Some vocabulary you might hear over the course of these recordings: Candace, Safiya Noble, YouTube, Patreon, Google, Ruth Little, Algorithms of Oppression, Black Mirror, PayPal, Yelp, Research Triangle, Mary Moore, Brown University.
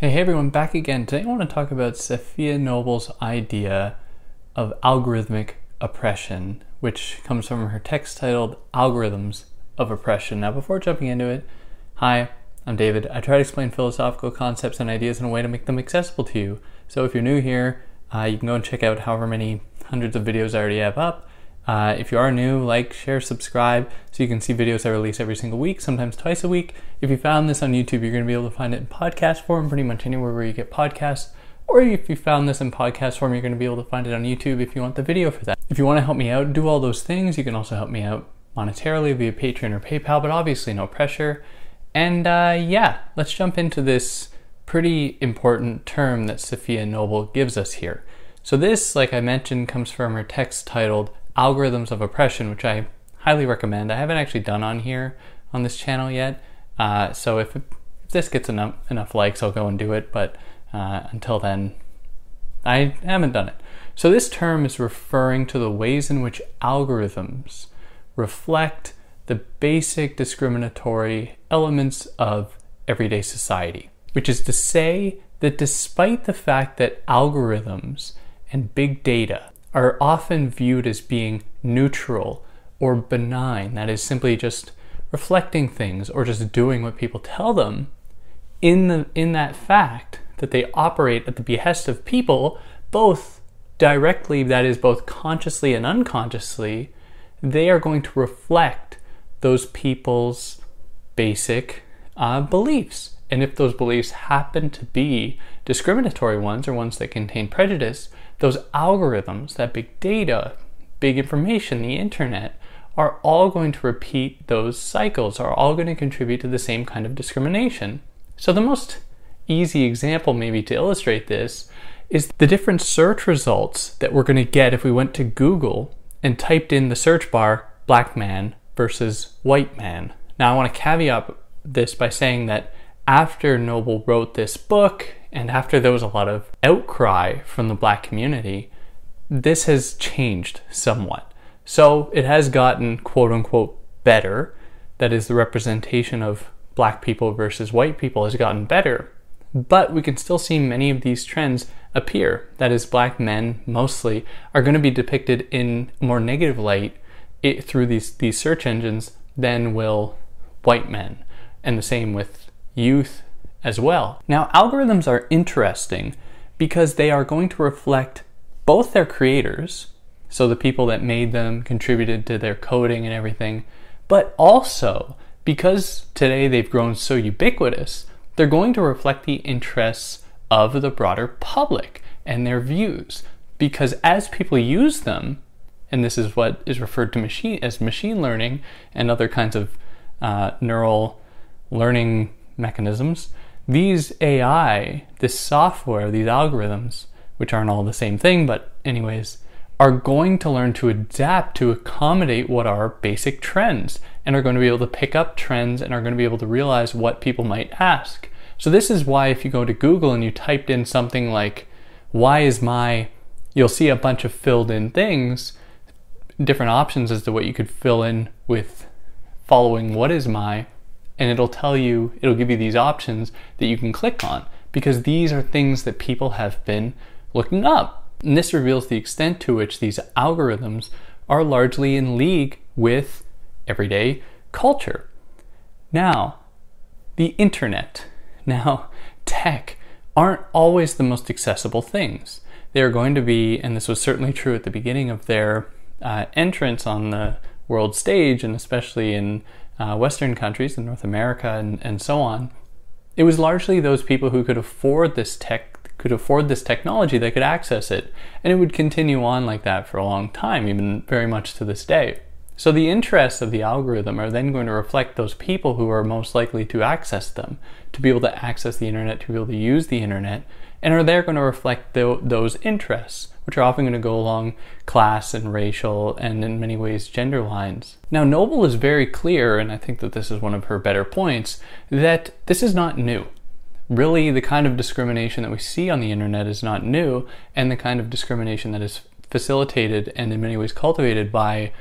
Hey everyone, back again. Today I want to talk about Safiya Noble's idea of algorithmic oppression, which comes from her text titled Algorithms of Oppression. Now before jumping into it, hi, I'm David. I try to explain philosophical concepts and ideas in a way to make them accessible to you. So if you're new here, you can go and check out however many hundreds of videos I already have up. If you are new, like, share, subscribe, so you can see videos I release every single week, sometimes twice a week. If you found this on YouTube, you're going to be able to find it in podcast form pretty much anywhere where you get podcasts. Or if you found this in podcast form, you're going to be able to find it on YouTube if you want the video for that. If you want to help me out, do all those things. You can also help me out monetarily via Patreon or PayPal, but obviously no pressure. And yeah, let's jump into this pretty important term that Safiya Noble gives us here. So this, like I mentioned, comes from her text titled Algorithms of Oppression, which I highly recommend. I haven't actually done on here on this channel yet, so if this gets enough likes, I'll go and do it, but until then, I haven't done it. So this term is referring to the ways in which algorithms reflect the basic discriminatory elements of everyday society, which is to say that despite the fact that algorithms and big data are often viewed as being neutral or benign, that is simply just reflecting things or just doing what people tell them, in that fact that they operate at the behest of people, both directly, that is both consciously and unconsciously, they are going to reflect those people's basic beliefs. And if those beliefs happen to be discriminatory ones or ones that contain prejudice, those algorithms, that big data, big information, the internet, are all going to repeat those cycles, are all going to contribute to the same kind of discrimination. So the most easy example maybe to illustrate this is the different search results that we're going to get if we went to Google and typed in the search bar, black man versus white man. Now I want to caveat this by saying that after Noble wrote this book, and after there was a lot of outcry from the black community, this has changed somewhat. So it has gotten quote unquote better. That is, the representation of black people versus white people has gotten better. But we can still see many of these trends appear. That is, black men mostly are going to be depicted in more negative light through these search engines than will white men. And the same with youth as well. Now, algorithms are interesting because they are going to reflect both their creators, so the people that made them, contributed to their coding and everything, but also because today they've grown so ubiquitous, they're going to reflect the interests of the broader public and their views. Because as people use them, and this is what is referred to as machine learning and other kinds of neural learning mechanisms, these AI, this software, these algorithms, which aren't all the same thing, but anyways, are going to learn to adapt to accommodate what are basic trends, and are going to be able to pick up trends, and are going to be able to realize what people might ask. So this is why if you go to Google and you typed in something like, why is my, you'll see a bunch of filled in things, different options as to what you could fill in with following what is my, and it'll tell you, it'll give you these options that you can click on, because these are things that people have been looking up. And this reveals the extent to which these algorithms are largely in league with everyday culture. Now, the internet, now tech, aren't always the most accessible things. They are going to be, and this was certainly true at the beginning of their entrance on the world stage, and especially in Western countries, in North America and so on, it was largely those people who could afford this tech, could afford this technology, that could access it. And it would continue on like that for a long time, even very much to this day. So the interests of the algorithm are then going to reflect those people who are most likely to access them, to be able to access the internet, to be able to use the internet, and are there going to reflect those interests, which are often going to go along class and racial and in many ways gender lines. Now, Noble is very clear, and I think that this is one of her better points, that this is not new. Really, the kind of discrimination that we see on the internet is not new, and the kind of discrimination that is facilitated and in many ways cultivated by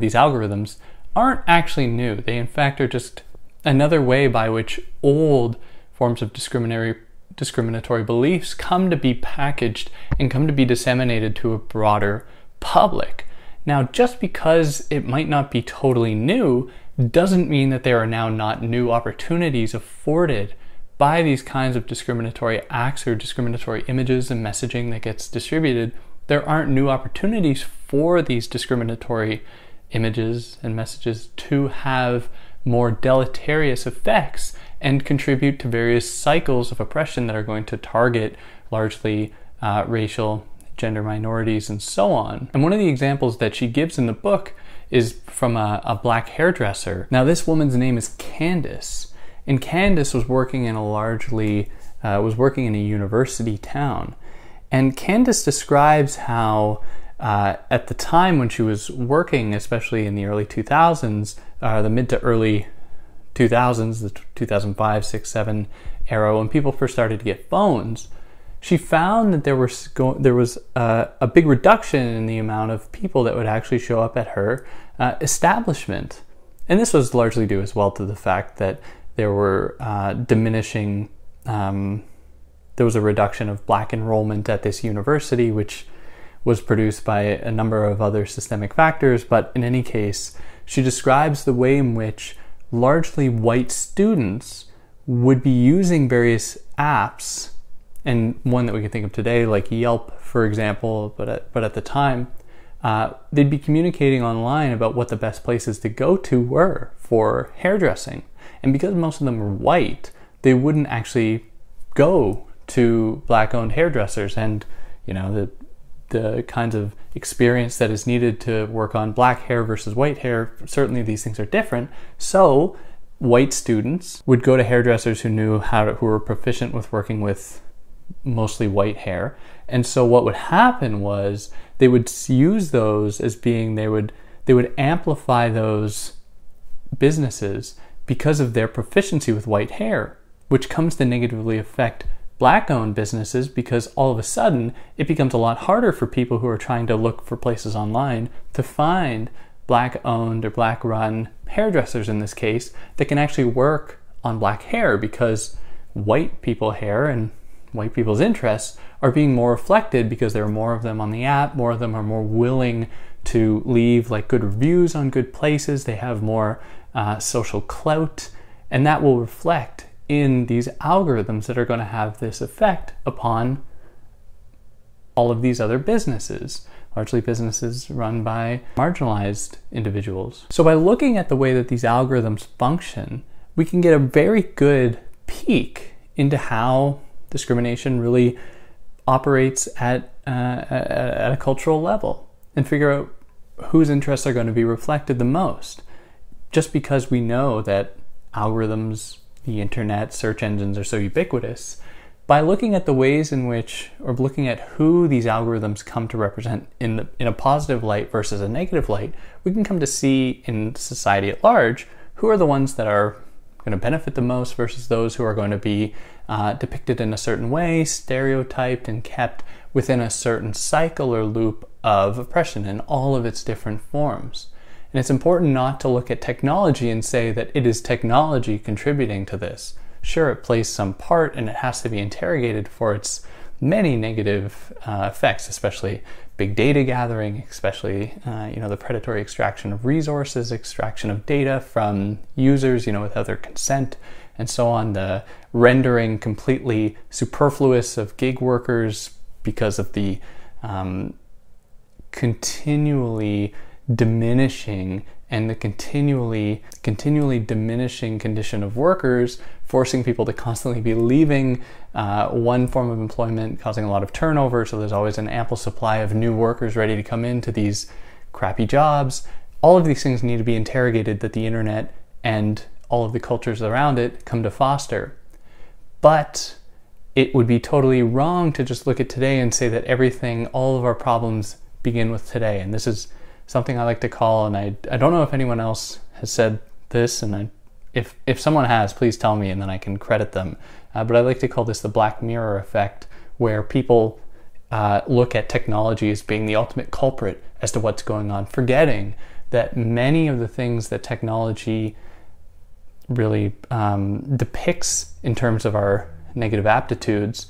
these algorithms aren't actually new. They in fact are just another way by which old forms of discriminatory discriminatory beliefs come to be packaged and come to be disseminated to a broader public. Now, just because it might not be totally new doesn't mean that there are now not new opportunities afforded by these kinds of discriminatory acts or discriminatory images and messaging that gets distributed. There aren't new opportunities for these discriminatory images and messages to have more deleterious effects and contribute to various cycles of oppression that are going to target largely racial, gender minorities, and so on. And one of the examples that she gives in the book is from a black hairdresser. Now, this woman's name is Candace, and Candace was working in a university town. And Candace describes how at the time when she was working, especially in the early 2000s, the mid to early 2000s, the 2005, 6, 7 era, when people first started to get phones, she found that there was a big reduction in the amount of people that would actually show up at her establishment. And this was largely due as well to the fact that there were there was a reduction of black enrollment at this university, which was produced by a number of other systemic factors. But in any case, she describes the way in which largely white students would be using various apps, and one that we can think of today, like Yelp, for example, but at the time, they'd be communicating online about what the best places to go to were for hairdressing. And because most of them were white, they wouldn't actually go to black-owned hairdressers, and you know, the kinds of experience that is needed to work on black hair versus white hair, certainly these things are different. So white students would go to hairdressers who knew who were proficient with working with mostly white hair. And so what would happen was they would use those as being, they would amplify those businesses because of their proficiency with white hair, which comes to negatively affect black-owned businesses, because all of a sudden it becomes a lot harder for people who are trying to look for places online to find black-owned or black-run hairdressers, in this case, that can actually work on black hair, because white people hair and white people's interests are being more reflected because there are more of them on the app. More of them are more willing to leave like good reviews on good places. They have more social clout, and that will reflect in these algorithms that are going to have this effect upon all of these other businesses, largely businesses run by marginalized individuals. So by looking at the way that these algorithms function, we can get a very good peek into how discrimination really operates at a cultural level, and figure out whose interests are going to be reflected the most. Just because we know that algorithms, the internet, search engines are so ubiquitous, by looking at the ways in which, or looking at who these algorithms come to represent in a positive light versus a negative light, we can come to see in society at large who are the ones that are going to benefit the most versus those who are going to be depicted in a certain way, stereotyped, and kept within a certain cycle or loop of oppression in all of its different forms. And it's important not to look at technology and say that it is technology contributing to this. Sure, it plays some part, and it has to be interrogated for its many negative effects, especially big data gathering, especially the predatory extraction of resources, extraction of data from users, without their consent, and so on. The rendering completely superfluous of gig workers because of the continually diminishing and the continually diminishing condition of workers, forcing people to constantly be leaving one form of employment, causing a lot of turnover. So there's always an ample supply of new workers ready to come into these crappy jobs. All of these things need to be interrogated, that the internet and all of the cultures around it come to foster. But it would be totally wrong to just look at today and say that all of our problems begin with today. And this is something I like to call, and I don't know if anyone else has said this, and if someone has, please tell me and then I can credit them. But I like to call this the Black Mirror effect, where people look at technology as being the ultimate culprit as to what's going on, forgetting that many of the things that technology really depicts in terms of our negative aptitudes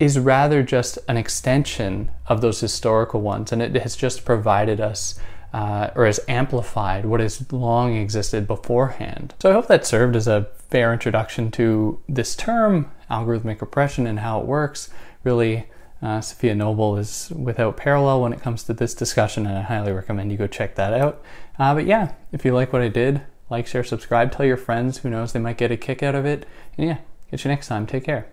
is rather just an extension of those historical ones, and it has just provided us or has amplified what has long existed beforehand. So I hope that served as a fair introduction to this term, algorithmic oppression, and how it works. Really, Safiya Noble is without parallel when it comes to this discussion, and I highly recommend you go check that out. But yeah, if you like what I did, like, share, subscribe, tell your friends. Who knows, they might get a kick out of it. And yeah, catch you next time. Take care.